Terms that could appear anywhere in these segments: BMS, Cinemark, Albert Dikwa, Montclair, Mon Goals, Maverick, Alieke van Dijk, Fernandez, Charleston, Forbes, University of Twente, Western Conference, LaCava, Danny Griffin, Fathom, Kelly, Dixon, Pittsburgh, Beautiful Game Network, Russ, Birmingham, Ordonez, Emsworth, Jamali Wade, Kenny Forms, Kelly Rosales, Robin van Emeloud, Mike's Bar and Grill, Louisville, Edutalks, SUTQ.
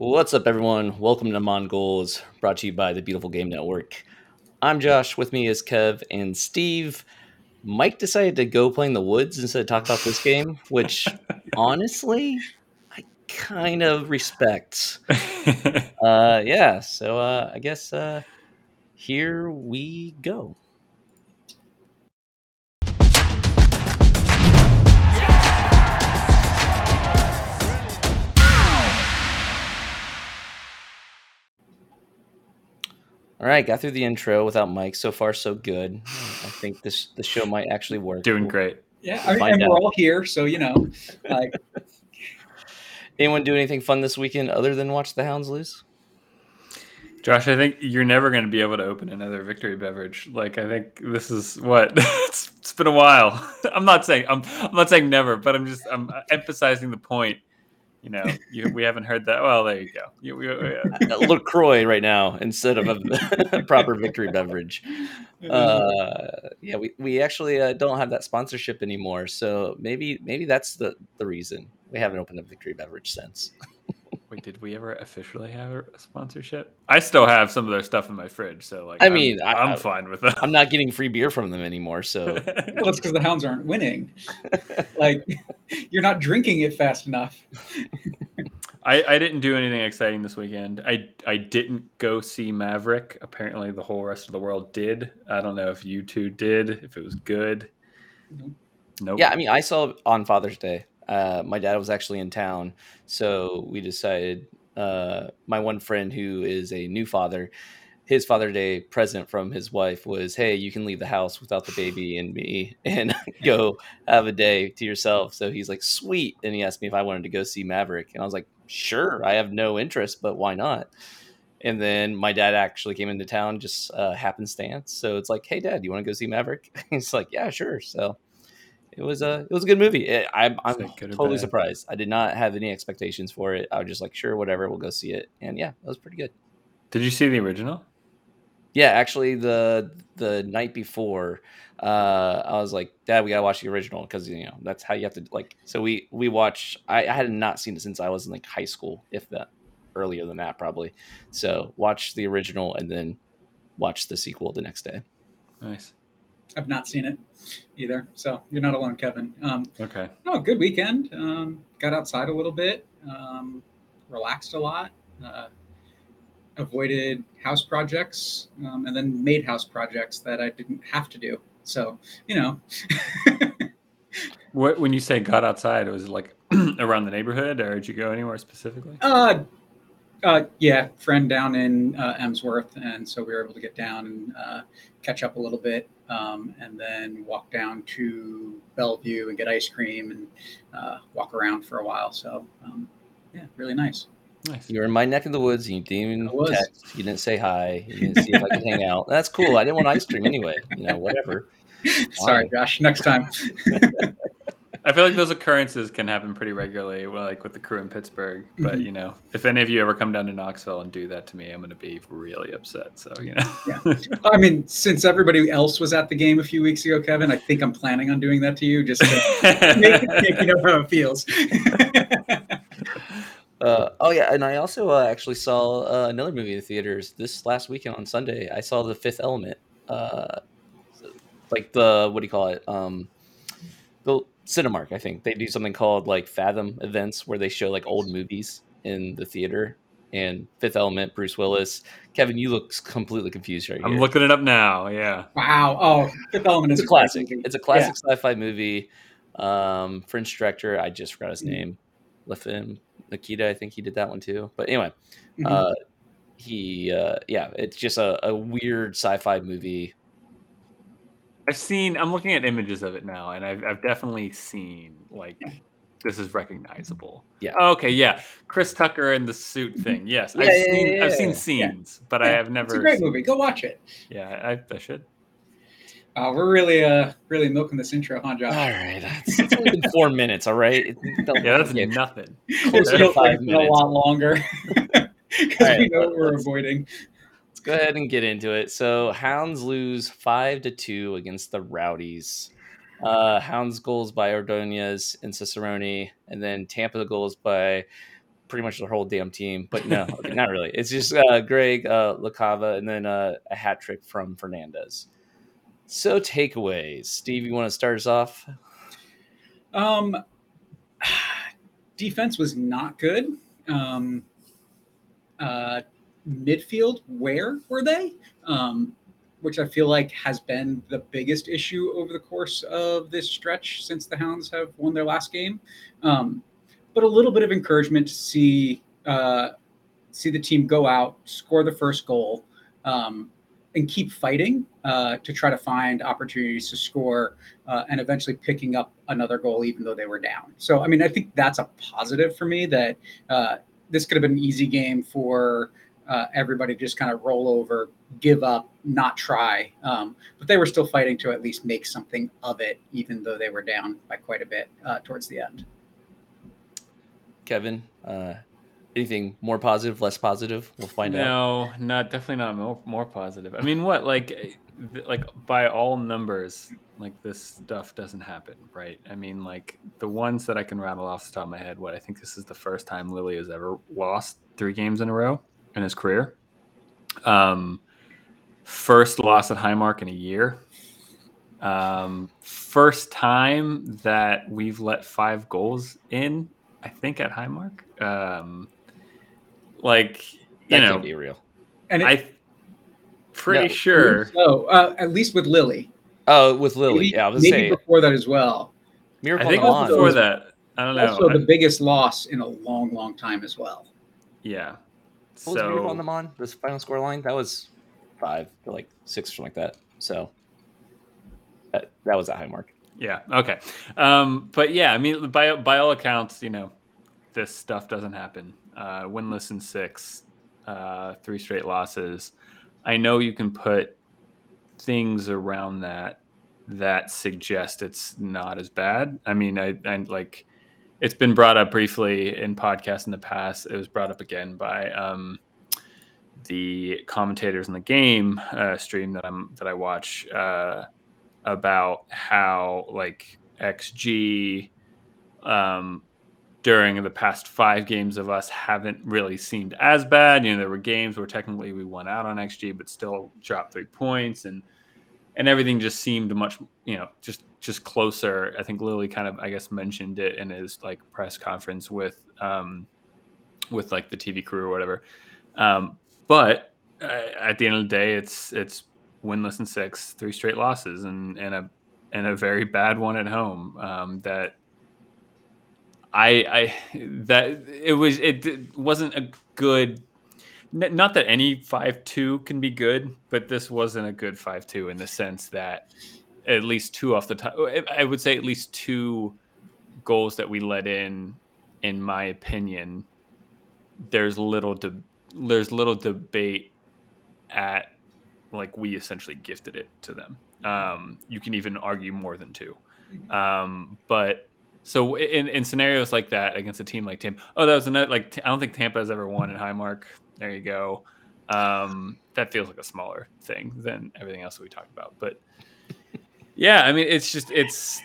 What's up, everyone? Welcome to Mon Goals, brought to you by the Beautiful Game Network. I'm Josh. With me is Kev and Steve. Mike decided to go play in the woods instead of talk about this game, which honestly, I kind of respect. So I guess here we go. All right, got through the intro without Mike. So far, so good. I think the show might actually work. Doing great. Yeah, we're all here, so you know. Like, anyone do anything fun this weekend other than watch the Hounds lose? Josh, I think you're never going to be able to open another victory beverage. Like, I think this is what it's been a while. I'm not saying never, but I'm emphasizing the point. You know, we haven't heard that. Well, there you go. LaCroix right now instead of a proper victory beverage. We actually don't have that sponsorship anymore. So maybe that's the reason we haven't opened a victory beverage since. Wait, did we ever officially have a sponsorship? I still have some of their stuff in my fridge. So, like, I'm fine with that. I'm not getting free beer from them anymore. So well, that's because the Hounds aren't winning. Like, you're not drinking it fast enough. I didn't do anything exciting this weekend. I didn't go see Maverick. Apparently, the whole rest of the world did. I don't know if you two did, if it was good. Nope. Yeah, I mean, I saw on Father's Day. My dad was actually in town, so we decided my one friend who is a new father, his Father's Day present from his wife was, hey, you can leave the house without the baby and me and go have a day to yourself. So he's like, sweet. And he asked me if I wanted to go see Maverick. And I was like, sure, I have no interest, but why not? And then my dad actually came into town just happenstance. So it's like, hey, Dad, you want to go see Maverick? He's like, yeah, sure. So. It was a good movie. I'm totally surprised. I did not have any expectations for it. I was just like, sure, whatever, we'll go see it. And yeah, that was pretty good. Did you see the original? Yeah, actually, the night before, I was like, Dad, we gotta watch the original because you know that's how you have to like. So we watched. I had not seen it since I was in like high school, if that earlier than that probably. So watch the original and then watch the sequel the next day. Nice. I've not seen it either. So you're not alone, Kevin. Okay. No, good weekend. Got outside a little bit, relaxed a lot, avoided house projects, and then made house projects that I didn't have to do. So, you know. What, when you say got outside, was it like around the neighborhood or did you go anywhere specifically? Yeah, friend down in Emsworth, and so we were able to get down and catch up a little bit, and then walk down to Bellevue and get ice cream and walk around for a while. So, yeah, really nice. Nice. You're in my neck of the woods, and you didn't even text. You didn't say hi. You didn't see if I could hang out. That's cool. I didn't want ice cream anyway. You know, whatever. Sorry, Josh. Next time. I feel like those occurrences can happen pretty regularly, like with the crew in Pittsburgh. But, you know, if any of you ever come down to Knoxville and do that to me, I'm going to be really upset. So, you know. Yeah. I mean, since everybody else was at the game a few weeks ago, Kevin, I think I'm planning on doing that to you just to make you know how it feels. And I also actually saw another movie in the theaters this last weekend on Sunday. I saw The Fifth Element. Like the, what do you call it? The Cinemark, I think they do something called like Fathom events where they show like old movies in the theater. And Fifth Element, Bruce Willis. Kevin, you look completely confused right here. I'm looking it up now. Yeah. Wow. Oh, Fifth Element is a classic. It's a classic sci-fi movie. French director. I just forgot his name. Lefim Nikita. I think he did that one too. But anyway, it's just a weird sci-fi movie. I'm looking at images of it now, and I've definitely seen, like, this is recognizable. Yeah. Oh, okay, yeah. Chris Tucker and the suit thing. Yes. I've seen scenes, but I have never. It's a great movie. Go watch it. Yeah, I should. We're really milking this intro, huh, Josh? All right. It's only been 4 minutes, all right? That's nothing. Close to 5 minutes. A lot longer. Because we know what we're avoiding. Go ahead and get into it. So Hounds lose 5-2 against the Rowdies. Hounds goals by Ordonez and Cicerone, and then Tampa goals by pretty much the whole damn team, but no, not really. It's just Greg, LaCava, and then a hat trick from Fernandez. So takeaways, Steve, you want to start us off? Defense was not good. Midfield, where were they? Which I feel like has been the biggest issue over the course of this stretch since the Hounds have won their last game. But a little bit of encouragement to see the team go out, score the first goal, and keep fighting to try to find opportunities to score and eventually picking up another goal, even though they were down. So, I mean, I think that's a positive for me that this could have been an easy game for everybody to just kind of roll over, give up, not try. But they were still fighting to at least make something of it, even though they were down by quite a bit towards the end. Kevin, anything more positive, less positive? We'll find out. No, definitely not more positive. I mean, what, like by all numbers, like this stuff doesn't happen, right? I mean, like the ones that I can rattle off the top of my head, I think this is the first time Lilley has ever lost 3 games in a row in his career. First loss at Highmark in a year. First time that we've let 5 goals in, I think, at Highmark. That could be real. And I'm pretty sure. So, at least with Lilley. Oh, with Lilley. Maybe, yeah, I was saying. Maybe before that as well. Miracle I think on the before that. I don't know. Also the biggest loss in a long, long time as well. Yeah. What was Miracle on the Mon? This final score line? That was 5 to 6 or something like that. So that was at Highmark. Yeah. Okay. But yeah, I mean, by all accounts, this stuff doesn't happen. Winless in 6, 3 straight losses. I know you can put things around that suggest it's not as bad. I mean, I it's been brought up briefly in podcasts in the past. It was brought up again by the commentators in the game stream that I watch. About how XG during the past 5 games of us haven't really seemed as bad. There were games where technically we won out on XG, but still dropped 3 points, and everything just seemed much, just closer. I think Lilley kind of, I guess, mentioned it in his press conference with the TV crew or whatever. But at the end of the day, it's winless in 6, 3 straight losses, and a very bad one at home. It wasn't a good. Not that any 5-2 can be good, but this wasn't a good 5-2 in the sense that at least 2 off the top. I would say at least 2 goals that we let in my opinion, there's little debate at. We essentially gifted it to them. You can even argue more than 2. But so in scenarios like that against a team like Tampa, that was another, I don't think Tampa has ever won in Highmark. There you go. That feels like a smaller thing than everything else that we talked about. But yeah, I mean, this is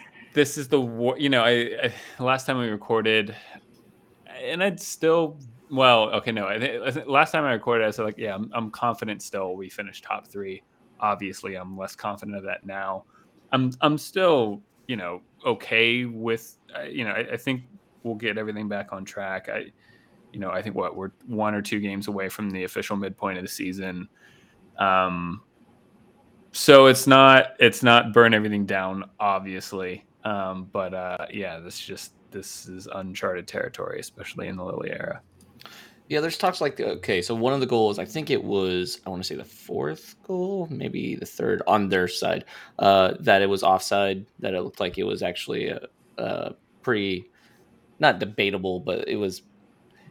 the war, I last time we recorded and I'd still, well, okay, no. I think last time I recorded, I said, I'm confident still we finished top 3. Obviously, I'm less confident of that now. I'm still, okay with, I think we'll get everything back on track. I think we're 1 or 2 games away from the official midpoint of the season. So it's not burn everything down, obviously. This is uncharted territory, especially in the Lilley era. Yeah, there's talks so one of the goals, I think it was, I want to say the 4th goal, maybe the 3rd on their side, that it was offside, that it looked like it was actually a pretty, not debatable, but it was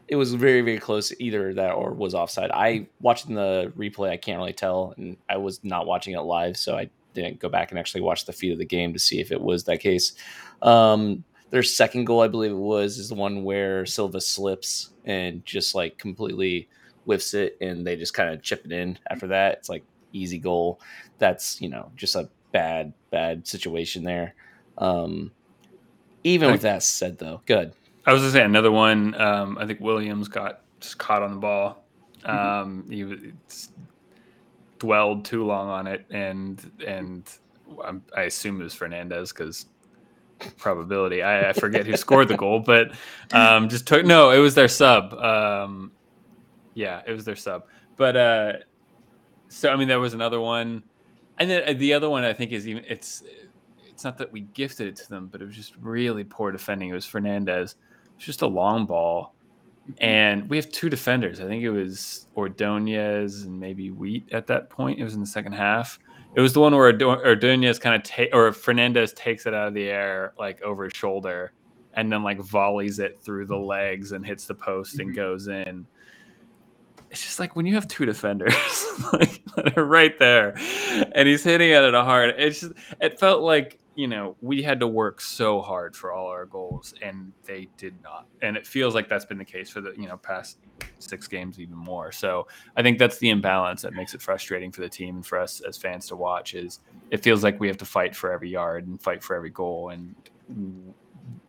very, very close, either that or was offside. I watched in the replay, I can't really tell, and I was not watching it live, so I didn't go back and actually watch the feed of the game to see if it was that case. Their 2nd goal, I believe it was, is the one where Silva slips and just completely whiffs it, and they just kind of chip it in after that. It's easy goal. That's, just a bad situation there. Even with that said, though, good. I was going to say another one. I think Williams got just caught on the ball. He dwelled too long on it, and I assume it was Fernandez because probability. I forget who scored the goal, but just took. No, it was their sub. Yeah, it was their sub. But so I mean, there was another one, and then the other one I think is even it's not that we gifted it to them, but it was just really poor defending. It was Fernandez. It's just a long ball. And we have two defenders. I think it was Ordonez and maybe Wheat at that point. It was in the second half. It was the one where Ordonez kind of Fernandez takes it out of the air, like over his shoulder, and then like volleys it through the legs and hits the post and goes in. It's just like when you have two defenders like that are right there, and he's hitting it at a hard. It's just, it felt like, you know, we had to work so hard for all our goals, and they did not. And it feels like that's been the case for the, you know, past six games even more. So I think that's the imbalance that makes it frustrating for the team and for us as fans to watch. Is it feels like we have to fight for every yard and fight for every goal, and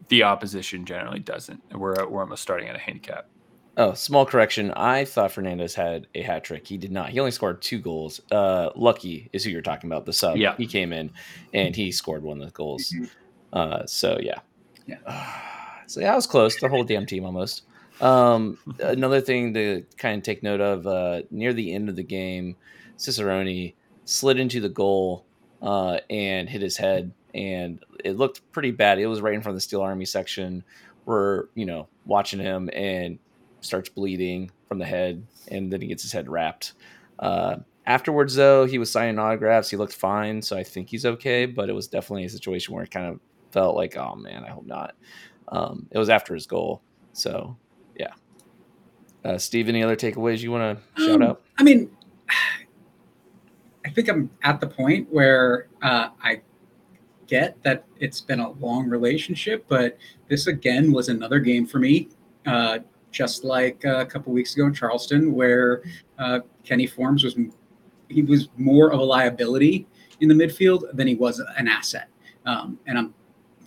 the opposition generally doesn't. We're almost starting at a handicap. Oh, small correction. I thought Fernandez had a hat trick. He did not. He only scored two goals. Lucky is who you're talking about, the sub. Yeah. He came in and he scored one of the goals. So, yeah. So, yeah, I was close. The whole damn team almost. Another thing to kind of take note of, near the end of the game, Cicerone slid into the goal and hit his head. And it looked pretty bad. It was right in front of the Steel Army section. We're, you know, watching him, and starts bleeding from the head, and then he gets his head wrapped. Afterwards, though, he was signing autographs. He looked fine, so I think he's okay, but it was definitely a situation where it kind of felt like, oh, man, I hope not. It was after his goal, so, yeah. Steve, any other takeaways you want to shout out? I mean, I think I'm at the point where I get that it's been a long relationship, but this, again, was another game for me. Just like a couple weeks ago in Charleston, where Kenny Forms was more of a liability in the midfield than he was an asset. And I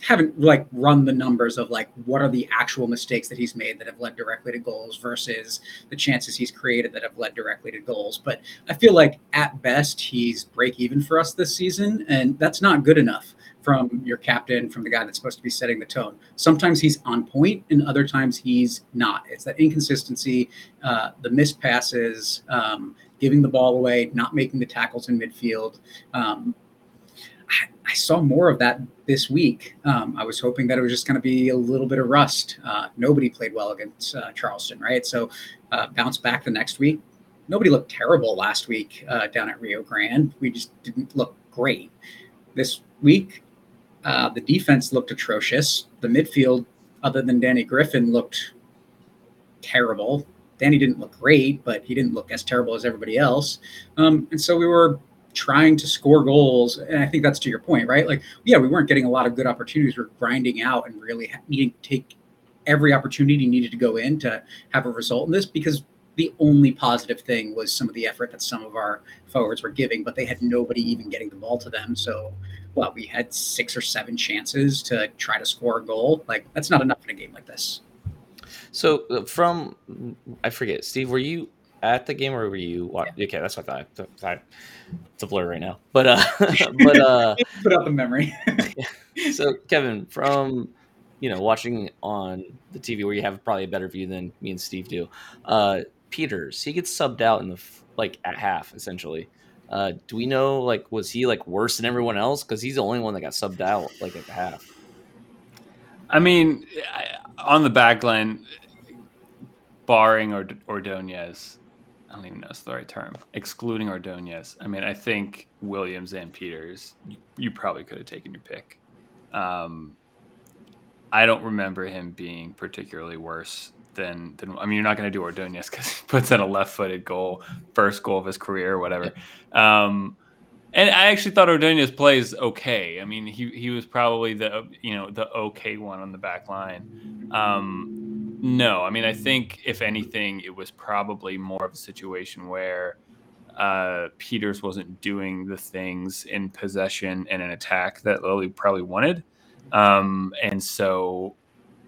haven't like run the numbers of like what are the actual mistakes that he's made that have led directly to goals versus the chances he's created that have led directly to goals. But I feel like at best he's break even for us this season, and that's not good enough from your captain, from the guy that's supposed to be setting the tone. Sometimes he's on point and other times he's not. It's that inconsistency, the missed passes, giving the ball away, not making the tackles in midfield. I saw more of that this week. I was hoping that it was just going to be a little bit of rust. Nobody played well against Charleston, right? So bounce back the next week. Nobody looked terrible last week down at Rio Grande. We just didn't look great. This week, the defense looked atrocious. The midfield, other than Danny Griffin, looked terrible. Danny didn't look great, but he didn't look as terrible as everybody else. And so we were trying to score goals. And I think that's to your point, right? Like, yeah, we weren't getting a lot of good opportunities. We're grinding out and really needing to take every opportunity needed to go in to have a result in this, because the only positive thing was some of the effort that some of our forwards were giving, but they had nobody even getting the ball to them. So, well, we had 6 or 7 chances to try to score a goal. Like, that's not enough in a game like this. So I forget, Steve, were you at the game or were you watching? Yeah. Okay, that's what I thought. It's a blur right now. But, put up a memory. So, Kevin, from, you know, watching on the TV where you have probably a better view than me and Steve do, Peters, he gets subbed out in the at half essentially. Do we know, like, was he like worse than everyone else? Because he's the only one that got subbed out like at the half. I mean, on the back line, barring Ordonez, I don't even know it's the right term. Excluding Ordonez, I mean, I think Williams and Peters, you probably could have taken your pick. I don't remember him being particularly worse. Then I mean, you're not going to do Ordonez because he puts in a left-footed goal, first goal of his career or whatever. And I actually thought Ordonez plays okay. I mean, he was probably the okay one on the back line. No, I mean, I think if anything, it was probably more of a situation where Peters wasn't doing the things in possession and an attack that Lilley probably wanted, and so.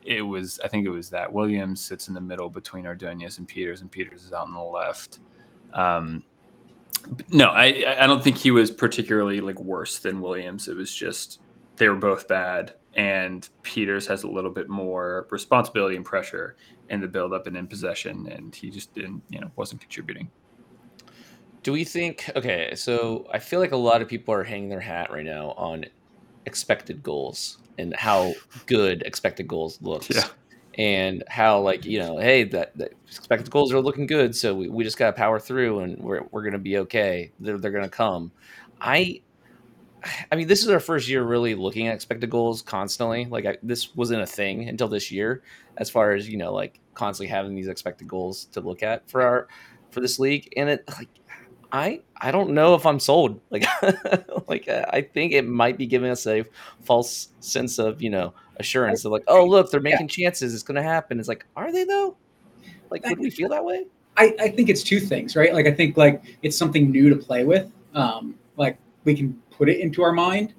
it was, I think it was that Williams sits in the middle between Ordonez and Peters is out on the left. No, I don't think he was particularly like worse than Williams. It was just they were both bad, and Peters has a little bit more responsibility and pressure in the buildup and in possession, and he just didn't, you know, wasn't contributing. Do we think, okay, so I feel like a lot of people are hanging their hat right now on expected goals and how good expected goals looks. Yeah. And how, like, you know, hey, that expected goals are looking good, so we just got to power through, and we're going to be okay. They're going to come. I mean, this is our first year really looking at expected goals constantly. Like, this wasn't a thing until this year, as far as, you know, like constantly having these expected goals to look at for this league. And it, like, I don't know if I'm sold. Like, like I think it might be giving us a false sense of, you know, assurance of like, oh, look, they're making chances. It's going to happen. It's like, are they though? Like, would we feel that way? I think it's two things, right? Like, I think like it's something new to play with. Like we can put it into our mind.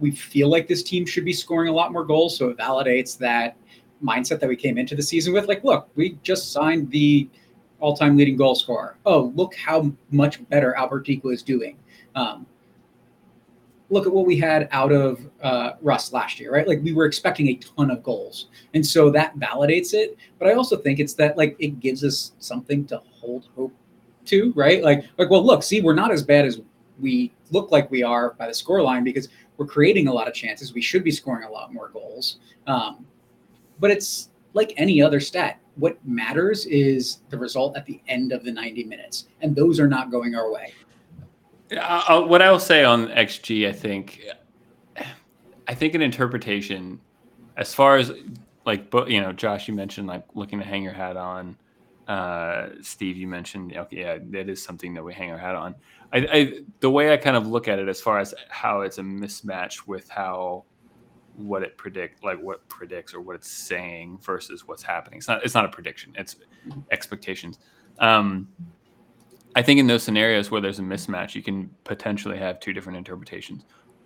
We feel like this team should be scoring a lot more goals. So it validates that mindset that we came into the season with. Like, look, we just signed the all-time leading goal scorer. Oh, look how much better Albert Dikwa is doing. Look at what we had out of Russ last year, right? Like, we were expecting a ton of goals. And so that validates it. But I also think it's that, like, it gives us something to hold hope to, right? Like, well, look, see, we're not as bad as we look like we are by the scoreline because we're creating a lot of chances. We should be scoring a lot more goals. But it's like any other stat. What matters is the result at the end of the 90 minutes, and those are not going our way. What I will say on XG, I think an interpretation, as far as like, you know, Josh, you mentioned like looking to hang your hat on. Steve, you mentioned, okay, yeah, that is something that we hang our hat on. The way I kind of look at it, as far as how it's a mismatch with how what it predict, like what predicts or what it's saying versus what's happening. It's not a prediction. It's expectations. I think in those scenarios where there's a mismatch, you can potentially have two different interpretations.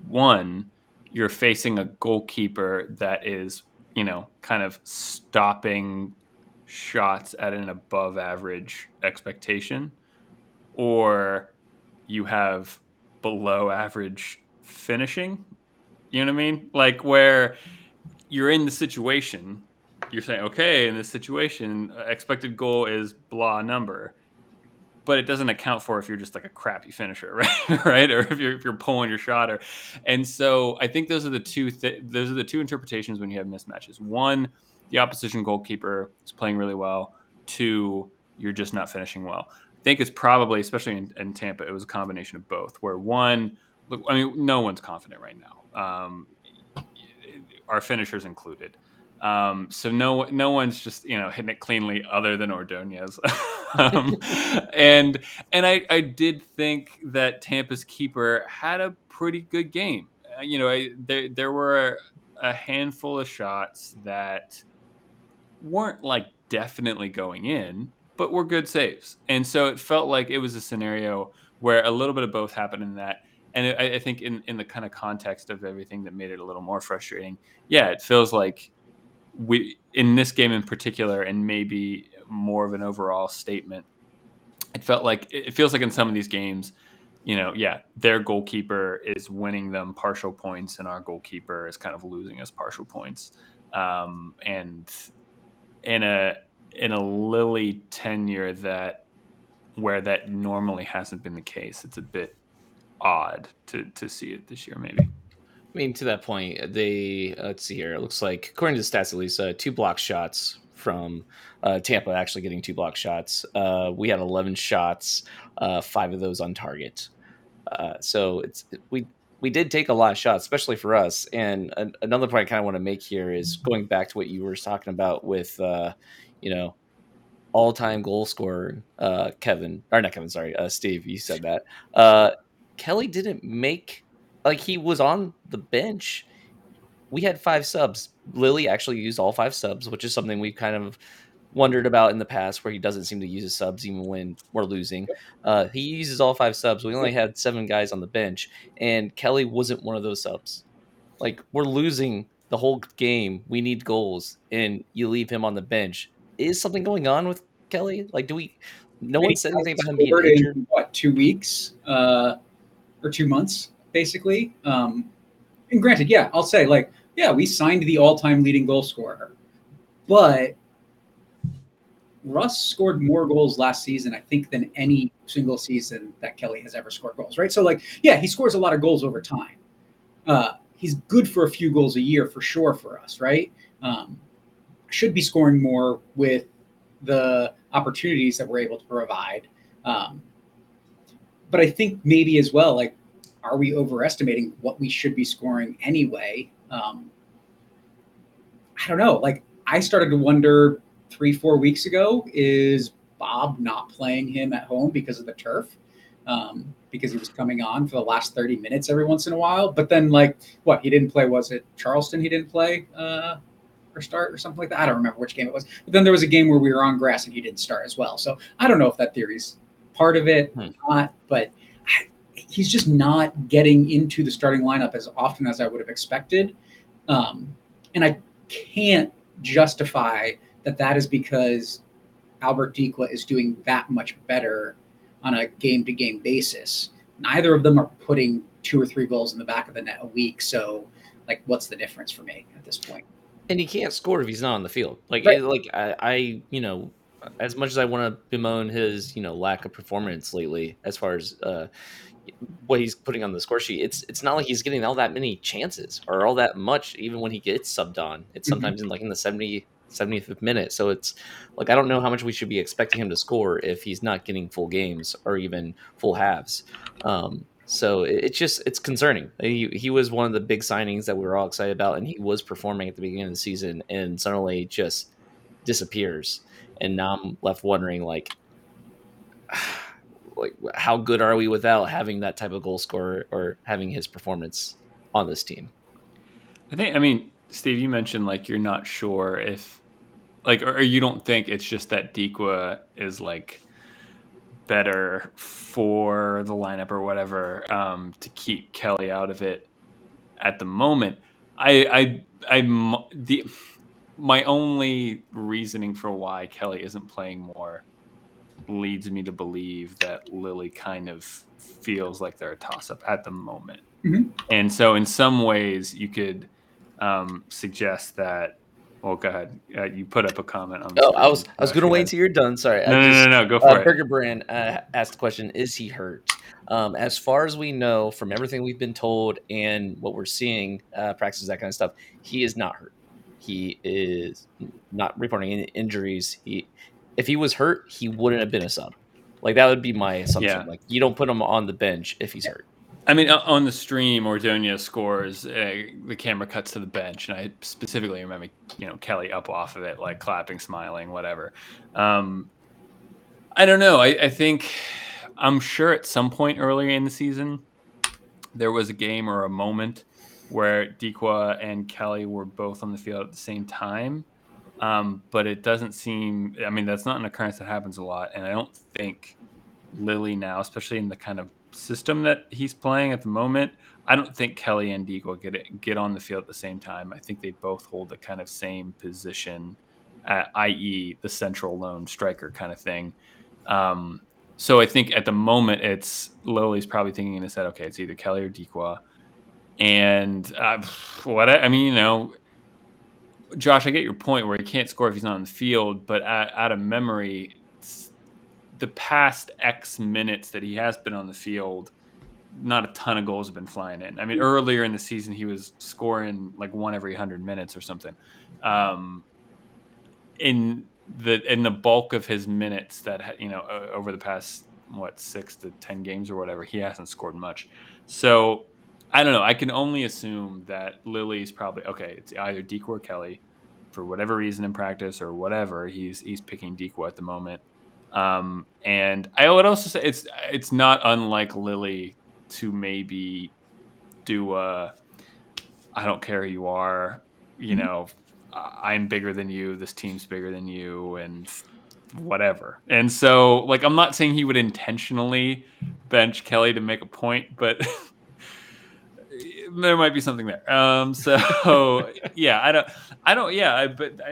One, you're facing a goalkeeper that is, you know, kind of stopping shots at an above average expectation, or you have below average finishing. You know what I mean? Like, where you're in the situation, you're saying, okay, in this situation, expected goal is blah number, but it doesn't account for if you're just like a crappy finisher, right? Right? Or if you're pulling your shot, or, and so I think those are the two interpretations when you have mismatches. One, the opposition goalkeeper is playing really well. Two, you're just not finishing well. I think it's probably, especially in Tampa, it was a combination of both. Where one, look, I mean, no one's confident right now. Our finishers included. So no one's just, you know, hitting it cleanly other than Ordonez. And I did think that Tampa's keeper had a pretty good game. You know, there were a handful of shots that weren't like definitely going in, but were good saves. And so it felt like it was a scenario where a little bit of both happened in that. And I think in the kind of context of everything that made it a little more frustrating, yeah, it feels like we, in this game in particular, and maybe more of an overall statement, it feels like in some of these games, you know, yeah, their goalkeeper is winning them partial points and our goalkeeper is kind of losing us partial points. And in a Lilley tenure where that normally hasn't been the case, it's a bit odd to see it this year, maybe. I mean, to that point, they, let's see here, it looks like, according to the stats at least, two block shots from Tampa, actually getting two block shots. We had 11 shots, 5 of those on target. So we did take a lot of shots, especially for us. And another point I kind of want to make here is going back to what you were talking about with, you know, all-time goal scorer Steve, you said that. Kelly didn't make, like, he was on the bench. We had 5 subs. Lilley actually used all 5 subs, which is something we've kind of wondered about in the past, where he doesn't seem to use his subs even when we're losing. He uses all 5 subs. We only had 7 guys on the bench, and Kelly wasn't one of those subs. Like, we're losing the whole game. We need goals, and you leave him on the bench. Is something going on with Kelly? Like, do we? No one said anything about him being injured. In, what, 2 weeks or 2 months, basically. And granted, yeah, I'll say, like, yeah, we signed the all-time leading goal scorer, but Russ scored more goals last season, I think, than any single season that Kelly has ever scored goals, right? So, like, yeah, he scores a lot of goals over time. He's good for a few goals a year for sure for us, right? Should be scoring more with the opportunities that we're able to provide. But I think maybe as well, like, are we overestimating what we should be scoring anyway? I don't know. Like, I started to wonder 3-4 weeks ago, is Bob not playing him at home because of the turf? Because he was coming on for the last 30 minutes every once in a while. But then, like, what, he didn't play, was it Charleston he didn't play or start or something like that? I don't remember which game it was. But then there was a game where we were on grass and he didn't start as well. So I don't know if that theory's part of it or not, but he's just not getting into the starting lineup as often as I would have expected. And I can't justify that is because Albert Dikwa is doing that much better on a game-to-game basis. Neither of them are putting 2 or 3 goals in the back of the net a week. So, like, what's the difference for me at this point? And he can't score if he's not on the field. Like, right. I, you know, as much as I want to bemoan his, you know, lack of performance lately, as far as what he's putting on the score sheet, it's not like he's getting all that many chances or all that much, even when he gets subbed on. It's sometimes in the 75th minute. So it's like, I don't know how much we should be expecting him to score if he's not getting full games or even full halves. So it's concerning. He was one of the big signings that we were all excited about, and he was performing at the beginning of the season, and suddenly just disappears. And now I'm left wondering, like how good are we without having that type of goal scorer or having his performance on this team? I mean, Steve, you mentioned, like, you're not sure if, like, or you don't think it's just that Dikwa is, like, better for the lineup or whatever, to keep Kelly out of it at the moment. My only reasoning for why Kelly isn't playing more leads me to believe that Lilley kind of feels like they're a toss-up at the moment. Mm-hmm. And so in some ways you could suggest that. Well, go ahead. You put up a comment on. I was going to wait till you're done. Sorry. No. Go for it. Burger Brand asked the question: is he hurt? As far as we know, from everything we've been told and what we're seeing, practices, that kind of stuff, he is not hurt. He is not reporting any injuries. If he was hurt, he wouldn't have been a sub. Like, that would be my assumption. Yeah. Like, you don't put him on the bench if he's hurt. I mean, on the stream, Ordonez scores, the camera cuts to the bench, and I specifically remember, you know, Kelly up off of it, like, clapping, smiling, whatever. I don't know. I think, I'm sure at some point earlier in the season, there was a game or a moment where Dikwa and Kelly were both on the field at the same time. But it doesn't seem, I mean, that's not an occurrence that happens a lot. And I don't think Lilley now, especially in the kind of system that he's playing at the moment, I don't think Kelly and Dikwa get on the field at the same time. I think they both hold the kind of same position, i.e. the central lone striker kind of thing. So I think at the moment, it's Lilley's probably thinking in his head, okay, it's either Kelly or Dikwa. And Josh, I get your point where he can't score if he's not on the field, but out of memory, the past X minutes that he has been on the field, not a ton of goals have been flying in. I mean, earlier in the season, he was scoring like 1 every 100 minutes or something. In the bulk of his minutes that, you know, over the past, 6 to 10 games or whatever, he hasn't scored much. So I don't know. I can only assume that Lilley's probably, okay, it's either Dikwa or Kelly. For whatever reason in practice or whatever, he's picking Dikwa at the moment. And I would also say it's not unlike Lilley to maybe do a, I don't care who you are, you know, I'm bigger than you, this team's bigger than you, and whatever. And so, like, I'm not saying he would intentionally bench Kelly to make a point, but there might be something there. But I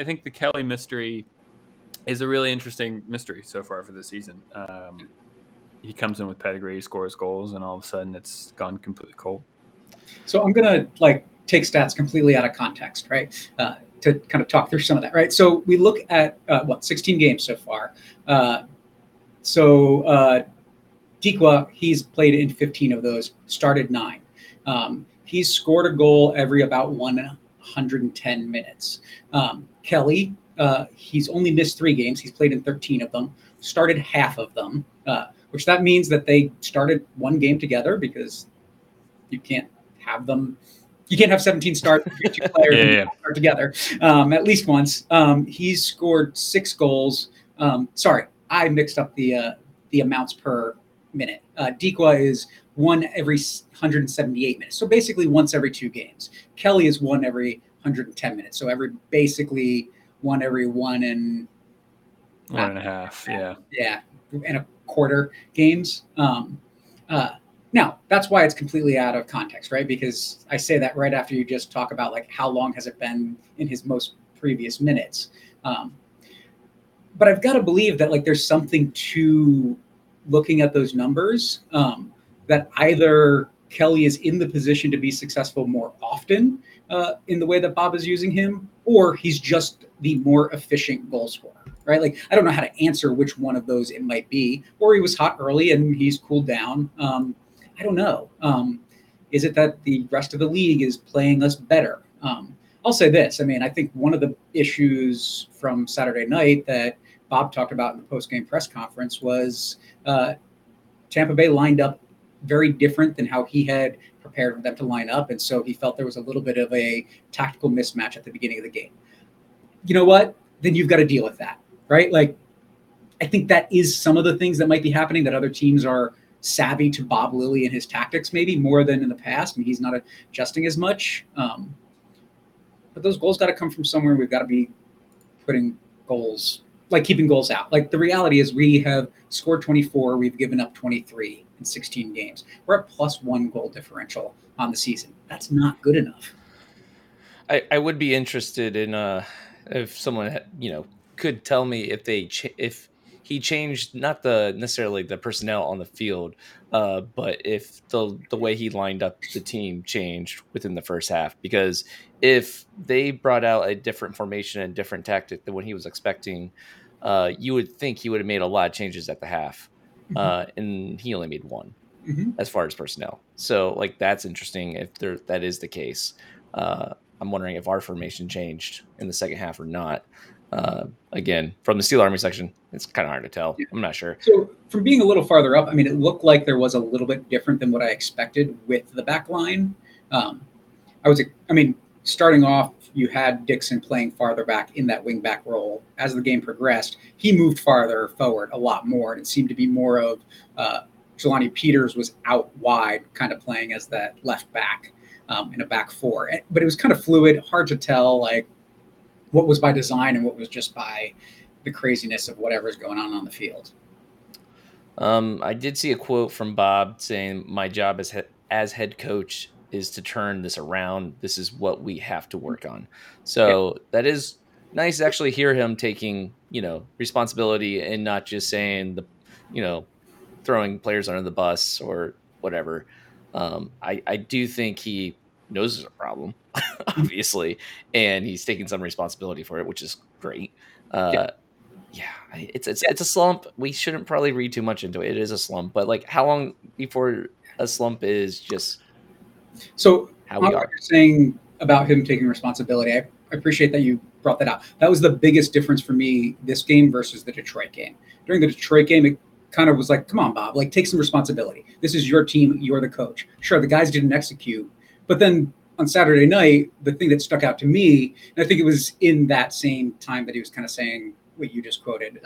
think the Kelly mystery is a really interesting mystery so far for the season. He comes in with pedigree, scores goals, and all of a sudden it's gone completely cold. So I'm going to take stats completely out of context, right? To kind of talk through some of that, right? So we look at 16 games so far. Dikwa, he's played in 15 of those, started 9. He's scored a goal every about 110 minutes. Kelly, he's only missed 3 games. He's played in 13 of them, started half of them, which that means that they started 1 game together, because you can't have them. You can't have 17 starts for 2 players start together at least once. He's scored 6 goals. Sorry, I mixed up the amounts per minute. Dikwa is 1 every 178 minutes. So basically once every 2 games. Kelly is 1 every 110 minutes. So basically 1 every 1.5. And a quarter games. Now, that's why it's completely out of context, right? Because I say that right after you just talk about how long has it been in his most previous minutes. But I've got to believe that there's something to looking at those numbers, that either Kelly is in the position to be successful more often in the way that Bob is using him, or he's just the more efficient goal scorer, right? I don't know how to answer which one of those it might be, or he was hot early and he's cooled down. I don't know. Is it that the rest of the league is playing us better? I'll say this. I think one of the issues from Saturday night that Bob talked about in the post-game press conference was Tampa Bay lined up very different than how he had prepared for them to line up. And so he felt there was a little bit of a tactical mismatch at the beginning of the game. You know what? Then you've got to deal with that, right? I think that is some of the things that might be happening, that other teams are savvy to Bob Lilley and his tactics, maybe more than in the past. He's not adjusting as much. But those goals got to come from somewhere. We've got to be putting goals, keeping goals out. The reality is we have scored 24. We've given up 23 in 16 games. We're at +1 goal differential on the season. That's not good enough. I would be interested in if someone, could tell me if he changed, not necessarily the personnel on the field, but if the way he lined up the team changed within the first half. Because if they brought out a different formation and different tactic than what he was expecting, you would think he would have made a lot of changes at the half. Mm-hmm. And he only made 1 as far as personnel. So, that's interesting if that is the case. I'm wondering if our formation changed in the second half or not. Again, from the Steel Army section, it's kind of hard to tell. Yeah. I'm not sure. So from being a little farther up, it looked like there was a little bit different than what I expected with the back line. Starting off, you had Dixon playing farther back in that wing back role. As the game progressed, he moved farther forward a lot more. And it seemed to be more of Jelani Peters was out wide, kind of playing as that left back in a back four. But it was kind of fluid, hard to tell, what was by design and what was just by the craziness of whatever's going on the field. I did see a quote from Bob saying, "My job as head coach is to turn this around. This is what we have to work on." So that is nice to actually hear him taking, responsibility and not just saying throwing players under the bus or whatever. I do think he knows there's a problem, obviously, and he's taking some responsibility for it, which is great. It's a slump. We shouldn't probably read too much into it. It is a slump, but how long before a slump is just so how we are. What you're saying about him taking responsibility, I appreciate that you brought that out. That was the biggest difference for me this game versus the Detroit game. During the Detroit game, it kind of was come on, Bob, take some responsibility. This is your team. You're the coach. Sure, the guys didn't execute, but then on Saturday night, the thing that stuck out to me, and I think it was in that same time that he was kind of saying what you just quoted,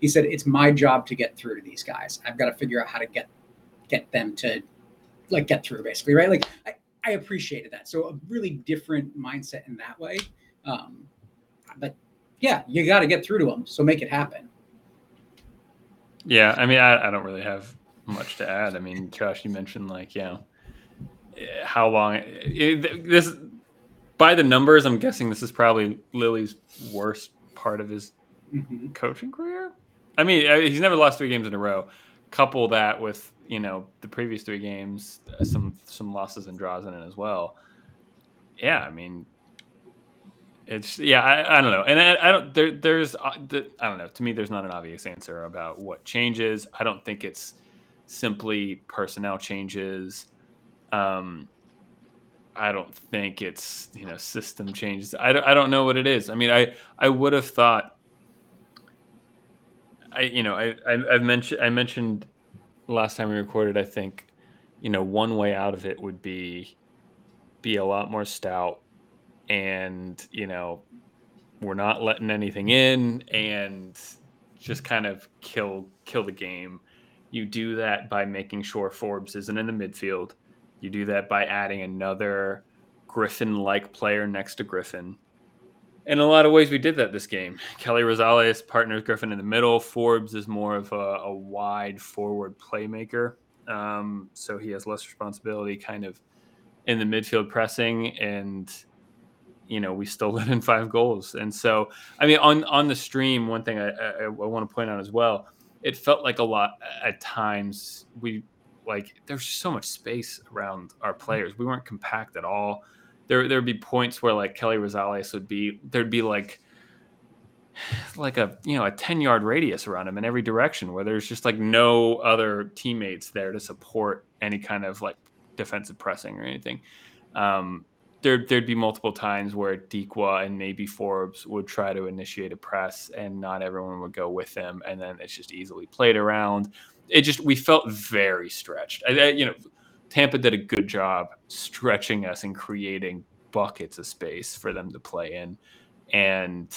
he said, it's my job to get through to these guys. I've got to figure out how to get them to get through, basically, right? I appreciated that. So a really different mindset in that way. But yeah, you got to get through to them. So make it happen. Yeah. I don't really have much to add. Josh, you mentioned how long this by the numbers, I'm guessing this is probably Lilley's worst part of his coaching career. I mean, he's never lost three games in a row. Couple that with, you know, the previous three games, some losses and draws in it as well. Yeah, I mean, it's I don't know, and I don't I don't know. To me, there's not an obvious answer about what changes. I don't think it's simply personnel changes. I don't think it's, you know, system changes. I don't know what it is. I mean, I would have thought. I mentioned last time we recorded, I think, you know, one way out of it would be a lot more stout, and, you know, we're not letting anything in, and just kind of kill the game. You do that by making sure Forbes isn't in the midfield. You do that by adding another Griffin-like player next to Griffin. In a lot of ways, we did that this game. Kelly Rosales partners Griffin in the middle. Forbes is more of a wide forward playmaker, so he has less responsibility kind of in the midfield pressing, and, you know, we still let in 5 goals. And so, I mean, on the stream, one thing I want to point out as well, it felt like a lot at times there's so much space around our players. We weren't compact at all. There'd be points where, like, Kelly Rosales there'd be like a, you know, a 10-yard radius around him in every direction, where there's just, like, no other teammates there to support any kind of, like, defensive pressing or anything. There'd be multiple times where Dikwa and maybe Forbes would try to initiate a press, and not everyone would go with them, and then it's just easily played around. We felt very stretched. Tampa did a good job stretching us and creating buckets of space for them to play in. And,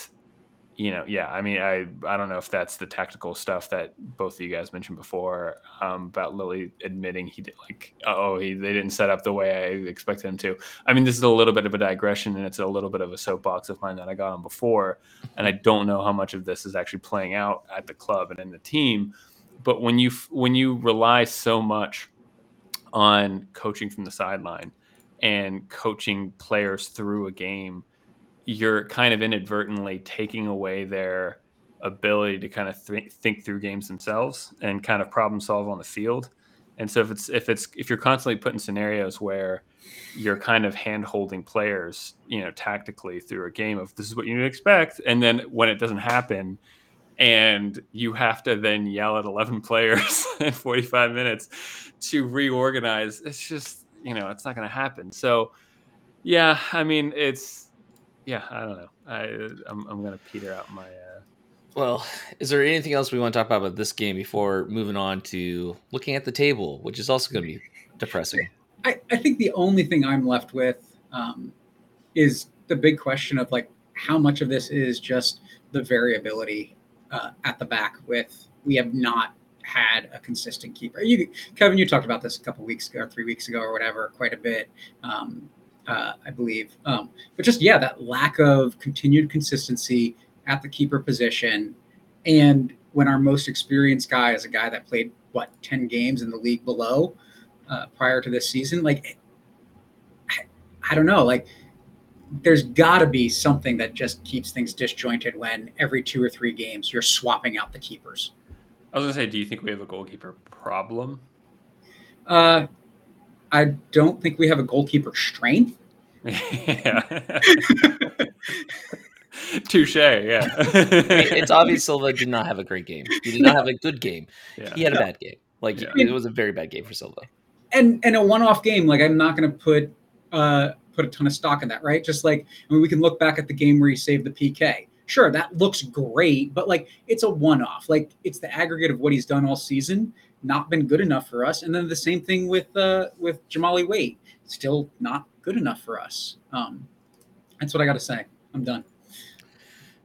you know, yeah, I mean, I don't know if that's the tactical stuff that both of you guys mentioned before, about Lilley admitting he did, they didn't set up the way I expected him to. I mean, this is a little bit of a digression, and it's a little bit of a soapbox of mine that I got on before. And I don't know how much of this is actually playing out at the club and in the team. But when you rely so much on coaching from the sideline and coaching players through a game, you're kind of inadvertently taking away their ability to kind of think through games themselves and kind of problem solve on the field. And so if you're constantly put in scenarios where you're kind of hand-holding players, you know, tactically through a game of this is what you expect, and then when it doesn't happen, and you have to then yell at 11 players in 45 minutes to reorganize, it's just, you know, it's not going to happen. So, yeah, I mean, I don't know. I'm going to peter out my... Well, is there anything else we want to talk about this game before moving on to looking at the table, which is also going to be depressing? I think the only thing I'm left with is the big question of, like, how much of this is just the variability at the back we have not had a consistent keeper. Kevin, you talked about this a couple weeks ago, or 3 weeks ago or whatever, quite a bit, I believe. But just, yeah, that lack of continued consistency at the keeper position. And when our most experienced guy is a guy that played, 10 games in the league below prior to this season, I don't know, there's got to be something that just keeps things disjointed when every 2 or 3 games you're swapping out the keepers. I was going to say, do you think we have a goalkeeper problem? I don't think we have a goalkeeper strength. Yeah. Touche, yeah. It's obvious Silva did not have a great game. He did not have a good game. Yeah. He had a bad game. It was a very bad game for Silva. And a one-off game, I'm not going to put a ton of stock in that, right? Just we can look back at the game where he saved the PK. Sure, that looks great, but it's a one-off. It's the aggregate of what he's done all season, not been good enough for us. And then the same thing with Jamali Wade, still not good enough for us. That's what I got to say. I'm done.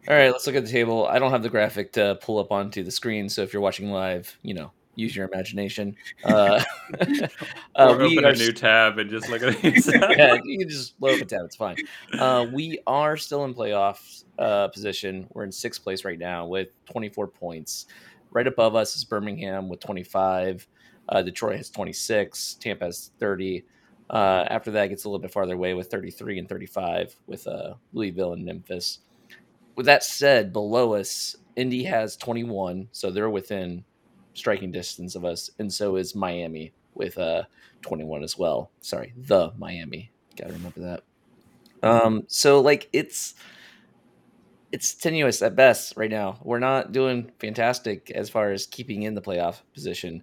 All right, let's look at the table. I don't have the graphic to pull up onto the screen, so if you're watching live, you know, use your imagination. Or open a new tab and just look at it. Yeah, you can just load up a tab. It's fine. We are still in playoff position. We're in 6th place right now with 24 points. Right above us is Birmingham with 25. Detroit has 26. Tampa has 30. After that, it gets a little bit farther away with 33 and 35 with Louisville and Memphis. With that said, below us, Indy has 21, so they're within striking distance of us, and so is Miami with 21 as well. Sorry, the Miami. Gotta remember that. So like it's tenuous at best right now. We're not doing fantastic as far as keeping in the playoff position.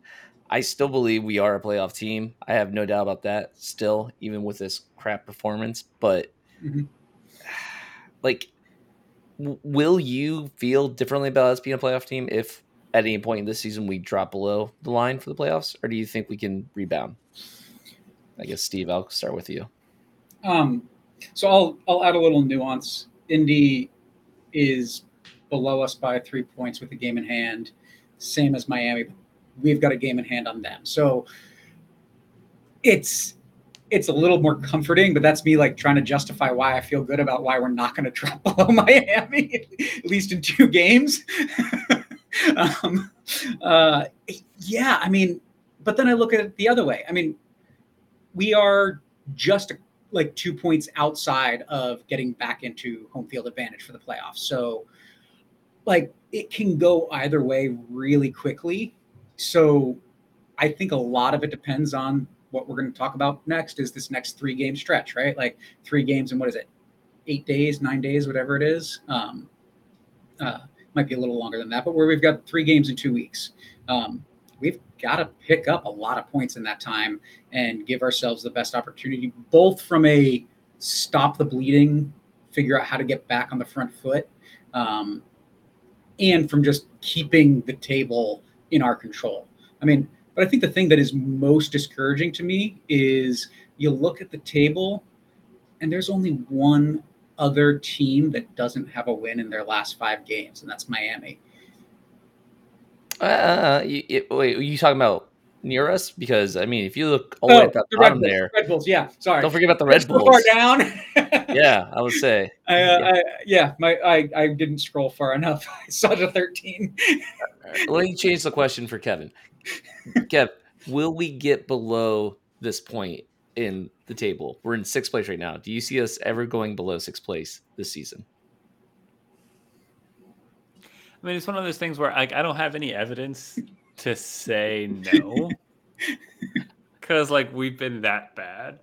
I still believe we are a playoff team. I have no doubt about that still, even with this crap performance. But like, will you feel differently about us being a playoff team if at any point in this season we drop below the line for the playoffs, or do you think we can rebound? I guess, Steve, I'll start with you. So I'll add a little nuance. Indy is below us by 3 points with a game in hand, same as Miami. We've got a game in hand on them. So it's a little more comforting, but that's me like trying to justify why I feel good about why we're not going to drop below Miami, at least in two games. Yeah, I mean, but then I look at it the other way. I mean, we are just like 2 points outside of getting back into home field advantage for the playoffs. So like it can go either way really quickly. So I think a lot of it depends on what we're going to talk about next is this next 3-game stretch, right? Like 3 games in, what is it? 8 days, 9 days, whatever it is. Might be a little longer than that, but where we've got 3 games in 2 weeks. We've got to pick up a lot of points in that time and give ourselves the best opportunity, both from a stop the bleeding, figure out how to get back on the front foot, and from just keeping the table in our control. I mean, but I think the thing that is most discouraging to me is you look at the table and there's only one other team that doesn't have a win in their last 5 games, and that's Miami. Wait, are you talking about near us? Because I mean, if you look all at the bottom there, Red Bulls, yeah. Sorry, don't forget about the Red Bulls. Far down. Yeah, I would say. I didn't scroll far enough. I saw the 13. Let me change the question for Kevin. Kev, will we get below this point in the table? We're in 6th place right now. Do you see us ever going below 6th place this season? I mean, it's one of those things where like I don't have any evidence to say no, because like we've been that bad.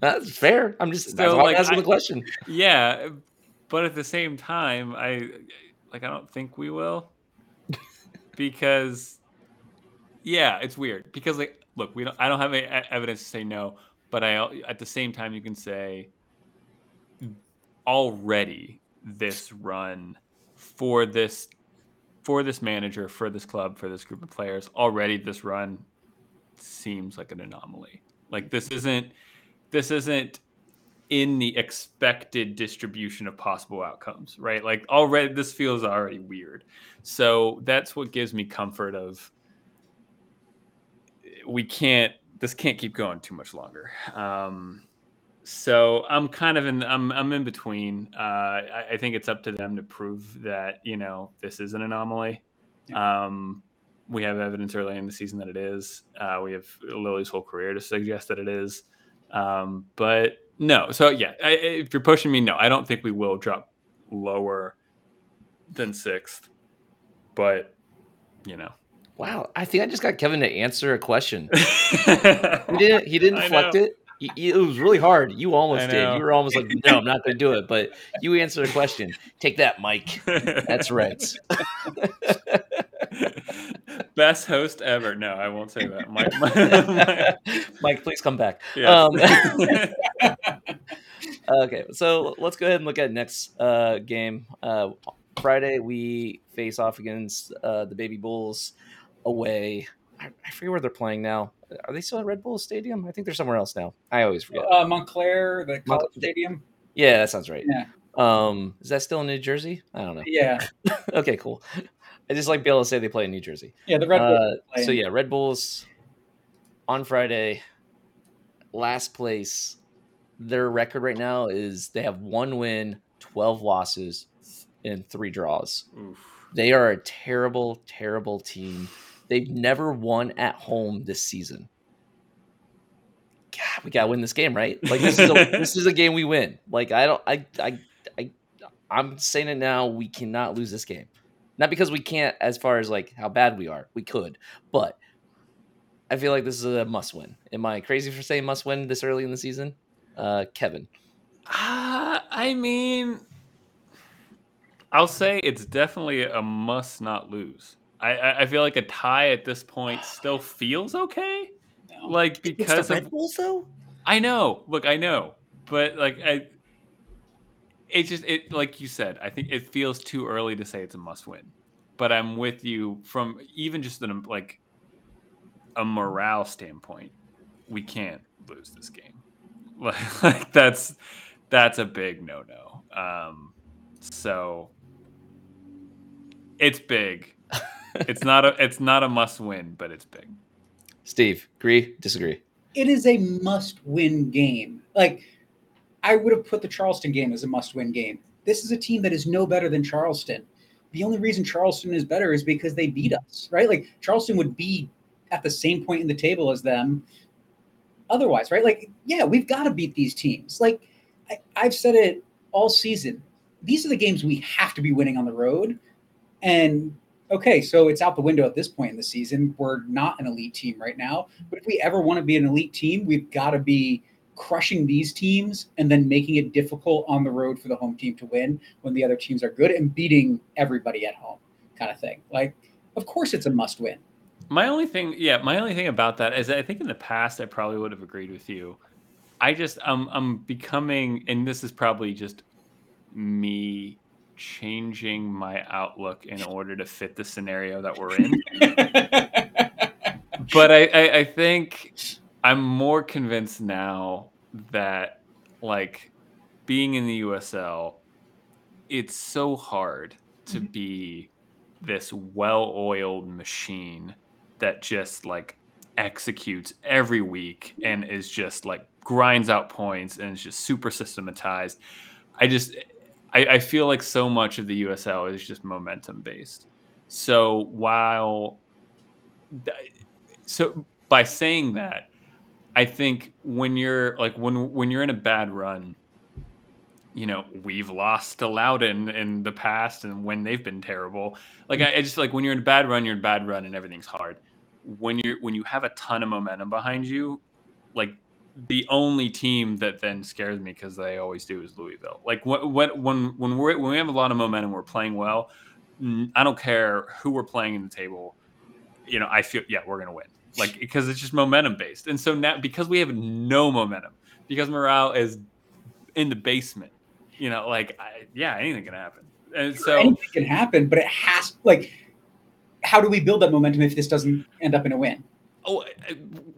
That's fair. I'm just so, like, asking the question. Yeah, but at the same time, I don't think we will, because yeah, it's weird. Because like, look, I don't have any evidence to say no, but at the same time, you can say already this run for this manager, for this club, for this group of players, already this run seems like an anomaly. Like this isn't in the expected distribution of possible outcomes, right? Like already this feels already weird. So that's what gives me comfort of this can't keep going too much longer. So I'm kind of I'm in between. I think it's up to them to prove that, you know, this is an anomaly. Yeah. We have evidence early in the season that it is. We have Lilley's whole career to suggest that it is. But no. So yeah, if you're pushing me, no, I don't think we will drop lower than 6th, but you know. Wow. I think I just got Kevin to answer a question. He didn't deflect it. It was really hard. You almost did. You were almost like, no, I'm not going to do it. But you answered a question. Take that, Mike. That's right. Best host ever. No, I won't say that. Mike, please come back. Yes. Okay, so let's go ahead and look at next game. Friday, we face off against the Baby Bulls away. I forget where they're playing now. Are they still at Red Bull Stadium? I think they're somewhere else now. I always forget. Montclair, the college stadium. Yeah, that sounds right. Yeah. Is that still in New Jersey? I don't know. Yeah. Okay, cool. I just like being able to say they play in New Jersey. Yeah, the Red Bulls. So yeah, Red Bulls on Friday, last place. Their record right now is they have 1 win, 12 losses, and 3 draws. Oof. They are a terrible, terrible team. They've never won at home this season. God, we gotta win this game, right? Like this is a, this is a game we win. Like I'm saying it now. We cannot lose this game. Not because we can't, as far as like how bad we are, we could, but I feel like this is a must win. Am I crazy for saying must win this early in the season? Kevin. I mean, I'll say it's definitely a must not lose. I feel like a tie at this point still feels okay. No. Like because it's the Red Bulls, though? I know. Look, I know. But like It's just like you said, I think it feels too early to say it's a must win. But I'm with you from even just an like a morale standpoint. We can't lose this game. Like that's a big no-no. So it's big. It's not a must win, but it's big. Steve, agree, disagree? It is a must win game. Like I would have put the Charleston game as a must win game. This is a team that is no better than Charleston. The only reason Charleston is better is because they beat us, right? Like Charleston would be at the same point in the table as them otherwise, right? Like, yeah, we've got to beat these teams. Like I've said it all season. These are the games we have to be winning on the road. And okay, so it's out the window at this point in the season. We're not an elite team right now. But if we ever want to be an elite team, we've got to be crushing these teams and then making it difficult on the road for the home team to win when the other teams are good and beating everybody at home kind of thing. Like, of course it's a must win. My only thing about that is I think in the past I probably would have agreed with you. I just I'm becoming, and this is probably just me changing my outlook in order to fit the scenario that we're in. But I think I'm more convinced now that like being in the USL, it's so hard to be this well-oiled machine that just like executes every week and is just like grinds out points and is just super systematized. I feel like so much of the USL is just momentum based. So by saying that, I think when you're like when you're in a bad run, you know, we've lost to Loudon in the past and when they've been terrible. Like I just like when you're in a bad run and everything's hard. When you have a ton of momentum behind you, like the only team that then scares me because they always do is Louisville. Like when we have a lot of momentum, we're playing well. I don't care who we're playing in the table. You know, I feel we're gonna win. Like because it's just momentum based. And so now because we have no momentum, because morale is in the basement, you know, like anything can happen. And so anything can happen, but it has like how do we build that momentum if this doesn't end up in a win? Oh,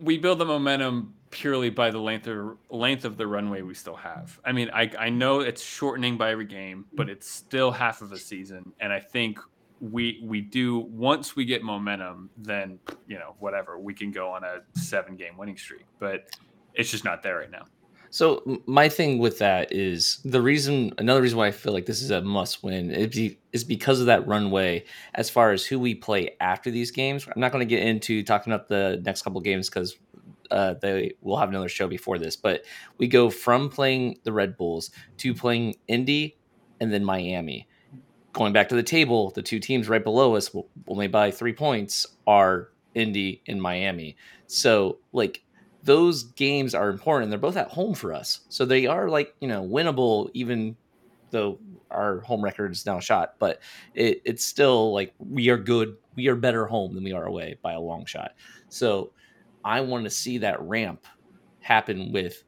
we build the momentum purely by the length of the runway we still have. I mean, I know it's shortening by every game, but it's still half of a season. And I think we do, once we get momentum, then, you know, whatever, we can go on a 7-game winning streak, but it's just not there right now. So my thing with that is another reason why I feel like this is a must win is because of that runway as far as who we play after these games. I'm not going to get into talking about the next couple of games because they will have another show before this, but we go from playing the Red Bulls to playing Indy and then Miami. Going back to the table, the two teams right below us, only by 3 points, are Indy and Miami. So like, those games are important. They're both at home for us. So they are like, you know, winnable, even though our home record is now shot, but it's still like, we are good. We are better home than we are away by a long shot. So I want to see that ramp happen with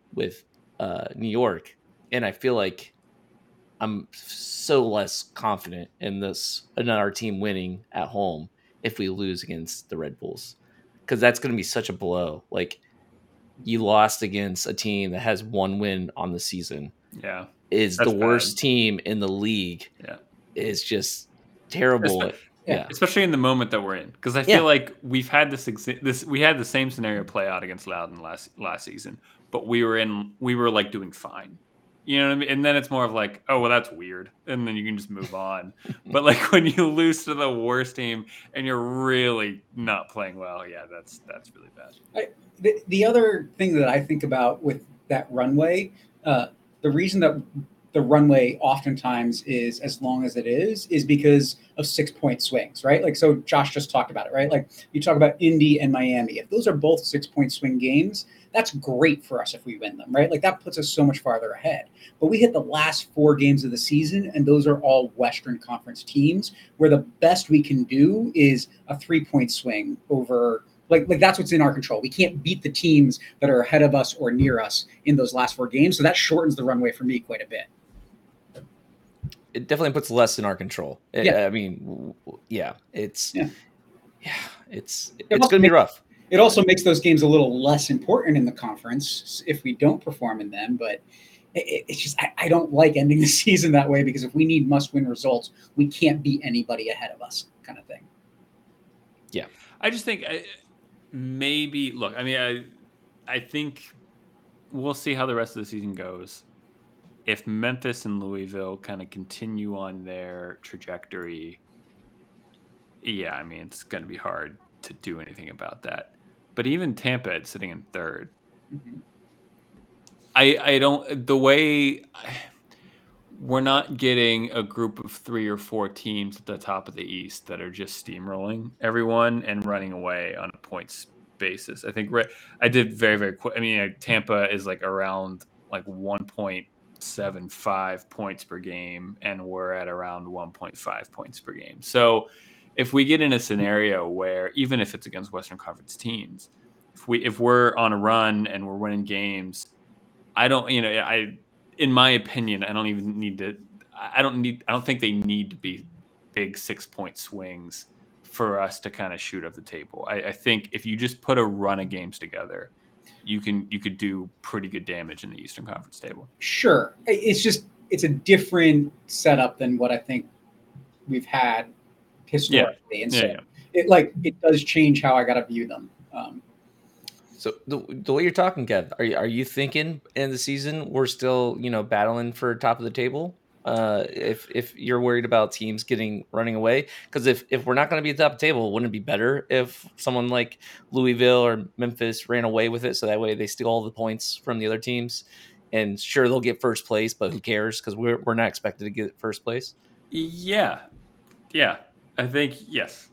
New York. And I feel like I'm so less confident in this, in our team winning at home if we lose against the Red Bulls, because that's going to be such a blow. Like, you lost against a team that has one win on the season. Yeah. Is the worst team in the league. Yeah. It's just terrible. Especially in the moment that we're in. Because I feel like we've had we had the same scenario play out against Loudon last season, but we were like doing fine. You know what I mean? And then it's more of like, oh, well, that's weird. And then you can just move on. But like when you lose to the worst team and you're really not playing well, yeah, that's really bad. The other thing that I think about with that runway, the reason that the runway oftentimes is as long as it is because of 6-point swings, right? Like, so Josh just talked about it, right? Like you talk about Indy and Miami. If those are both 6-point swing games, that's great for us if we win them, right? Like that puts us so much farther ahead. But we hit the last 4 games of the season, and those are all Western Conference teams where the best we can do is a 3-point swing over, like that's what's in our control. We can't beat the teams that are ahead of us or near us in those last 4 games. So that shortens the runway for me quite a bit. It definitely puts less in our control. Yeah. I mean, yeah, it's going to be rough. It also makes those games a little less important in the conference if we don't perform in them. But it's just, I don't like ending the season that way, because if we need must-win results, we can't beat anybody ahead of us, kind of thing. Yeah. I just think I think we'll see how the rest of the season goes. If Memphis and Louisville kind of continue on their trajectory, yeah, I mean, it's going to be hard to do anything about that. But even Tampa is sitting in third. Mm-hmm. We're not getting a group of 3 or 4 teams at the top of the East that are just steamrolling everyone and running away on a points basis. I think I did very, very quick. I mean, Tampa is like around like 1.75 points per game, and we're at around 1.5 points per game. So if we get in a scenario where, even if it's against Western Conference teams, if we're on a run and we're winning games, I don't think they need to be big 6-point swings for us to kind of shoot up the table. I think if you just put a run of games together, you could do pretty good damage in the Eastern Conference table. Sure. It's a different setup than what I think we've had historically. Yeah. And so it does change how I got to view them. So the way you're talking, Kev, are you thinking in the season we're still, battling for top of the table? If you're worried about teams running away, because if we're not going to be at the top of the table, wouldn't it be better if someone like Louisville or Memphis ran away with it, so that way they steal all the points from the other teams? And sure, they'll get first place, but who cares? Because we're not expected to get first place. Yeah, I think yes.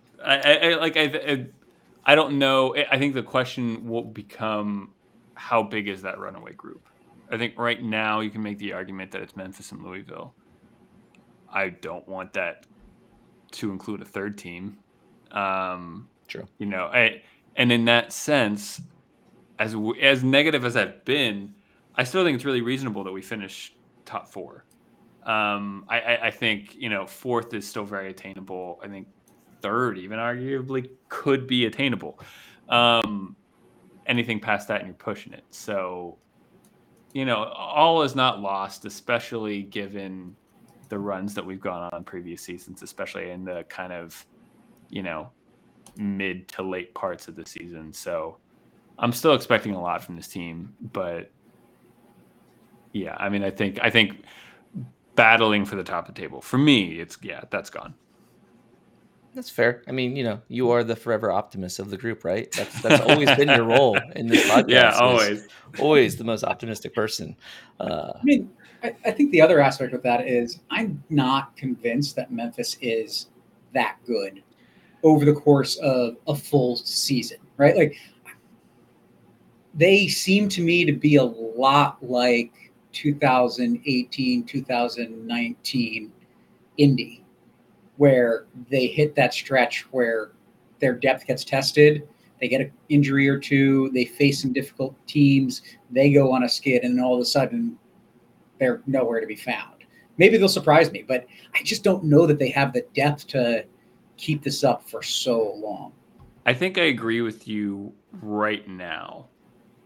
I don't know. I think the question will become, how big is that runaway group? I think right now you can make the argument that it's Memphis and Louisville. I don't want that to include a third team. True. And in that sense, as negative as I've been, I still think it's really reasonable that we finish top 4. I think, 4th is still very attainable. I think 3rd even arguably could be attainable. Anything past that and you're pushing it. So, all is not lost, especially given the runs that we've gone on previous seasons, especially in the kind of, mid to late parts of the season. So I'm still expecting a lot from this team, but yeah, I mean, I think battling for the top of the table for me, that's gone. That's fair. I mean, you are the forever optimist of the group, right? That's always been your role in this podcast. Yeah, always the most optimistic person. I mean, I think the other aspect of that is I'm not convinced that Memphis is that good over the course of a full season, right? Like, they seem to me to be a lot like 2018, 2019 Indy, where they hit that stretch where their depth gets tested, they get an injury or two, they face some difficult teams, they go on a skid, and then all of a sudden they're nowhere to be found. Maybe they'll surprise me, but I just don't know that they have the depth to keep this up for so long. I think I agree with you right now,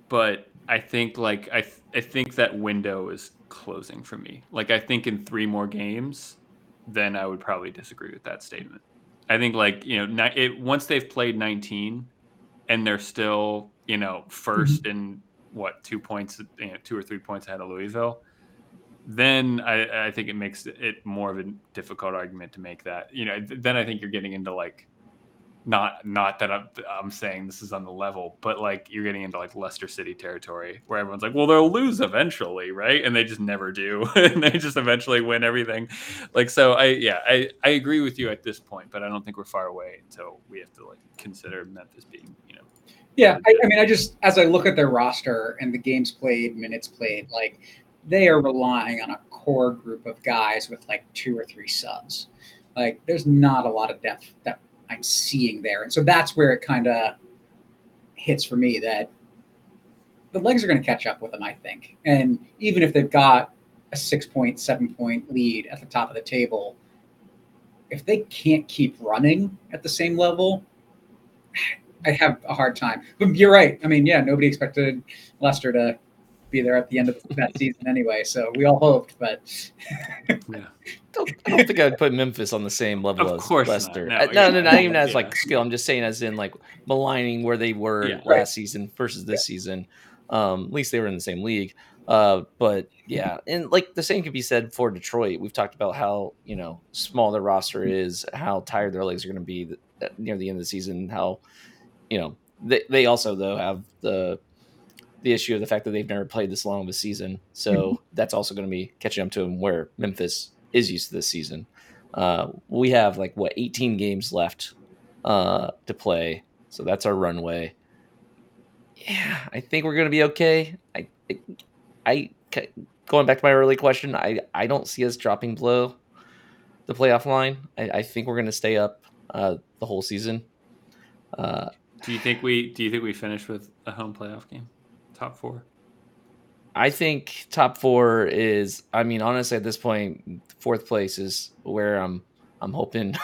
but I think I think that window is closing for me. Like, I think in 3 more games, then I would probably disagree with that statement. I think once they've played 19 and they're still, first in 2 points, 2 or 3 points ahead of Louisville, then I think it makes it more of a difficult argument to make that, you know, then I think you're getting into like, not that I'm saying this is on the level, but like you're getting into like Leicester City territory where everyone's like, well, they'll lose eventually. Right. And they just never do. And they just eventually win everything. Like, so I agree with you at this point, but I don't think we're far away until we have to like consider Memphis being, you know. Yeah. I mean, I just, as I look at their roster and the games played, minutes played, like they are relying on a core group of guys with like 2 or 3 subs. Like there's not a lot of depth that I'm seeing there. And so that's where it kind of hits for me that the legs are going to catch up with them, I think. And even if they've got a 6-point, 7-point lead at the top of the table, if they can't keep running at the same level, I have a hard time. But you're right. I mean, yeah, nobody expected Leicester to be there at the end of that season anyway. So we all hoped, but yeah. I don't think I would put Memphis on the same level as Leicester. Not even as like skill. I'm just saying as in like maligning where they were last season versus this season. At least they were in the same league. But yeah, and like the same could be said for Detroit. We've talked about how, you know, small their roster is, how tired their legs are going to be near the end of the season, how, you know, they also though have the issue of the fact that they've never played this long of a season. So that's also going to be catching up to them where Memphis is used to this season. We have like 18 games left to play. So that's our runway. Yeah. I think we're going to be okay. I going back to my early question, I don't see us dropping below the playoff line. I think we're going to stay up the whole season. Do you think we finish with a home playoff game? Top four? I think top four is, I mean, honestly, at this point, 4th place is where I'm hoping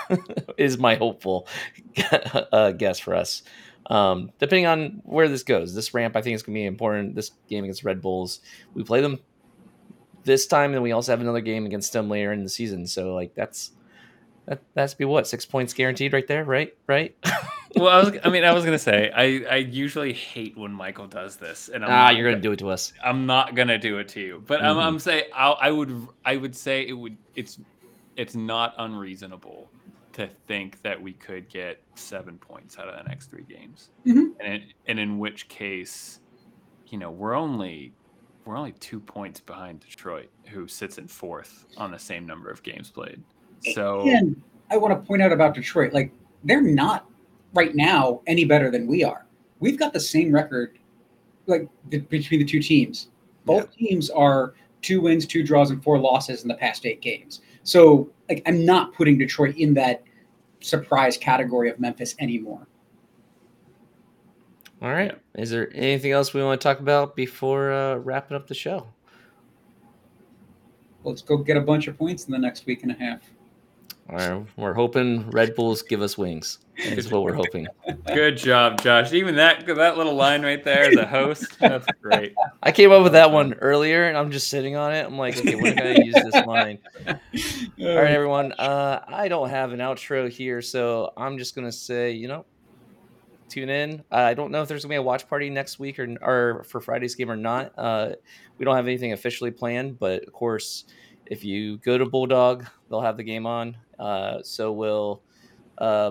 is my hopeful guess for us. Depending on where this goes, this ramp, I think is going to be important. This game against Red Bulls, we play them this time, and we also have another game against them later in the season. So like that's be what, 6 points guaranteed right there. Right. Well, I was going to say, I usually hate when Michael does this. And you're going to do it to us. I'm not going to do it to you. But I'm saying I would say it's not unreasonable to think that we could get 7 points out of the next 3 games. Mm-hmm. And in which case, you know, we're only 2 points behind Detroit, who sits in 4th on the same number of games played. So again, I want to point out about Detroit, like they're not right now any better than we are. We've got the same record like between the 2 teams. Both teams are 2 wins, 2 draws, and 4 losses in the past 8 games. So like I'm not putting Detroit in that surprise category of Memphis anymore. All right. Yeah. Is there anything else we want to talk about before wrapping up the show? Let's go get a bunch of points in the next week and a half. All right, we're hoping Red Bulls give us wings. That's what we're hoping. Good job, Josh. Even that little line right there, the host, that's great. I came up with that one earlier, and I'm just sitting on it. I'm like, okay, when can I use this line? All right, everyone. I don't have an outro here, so I'm just going to say, you know, tune in. I don't know if there's going to be a watch party next week or for Friday's game or not. We don't have anything officially planned, but, of course, if you go to Bulldog, they'll have the game on. So will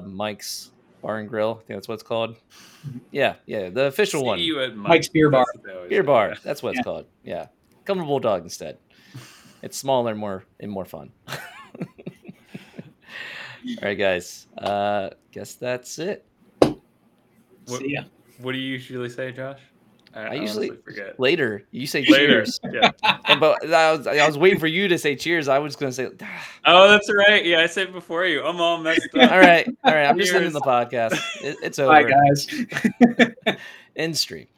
Mike's Bar and Grill. I think that's what it's called. Yeah, the official one. You at Mike's Beer Bar. Beer Bar. That's what it's called. Yeah, come to Bulldog instead. It's smaller and more fun. All right, guys. Guess that's it. See ya. What do you usually say, Josh? I usually forget. Later. You say cheers. Yeah. But I was waiting for you to say cheers. I was going to say. Oh, that's right. Yeah, I said before you. I'm all messed up. All right. I'm just ending the podcast. It's over. Bye, guys. End stream.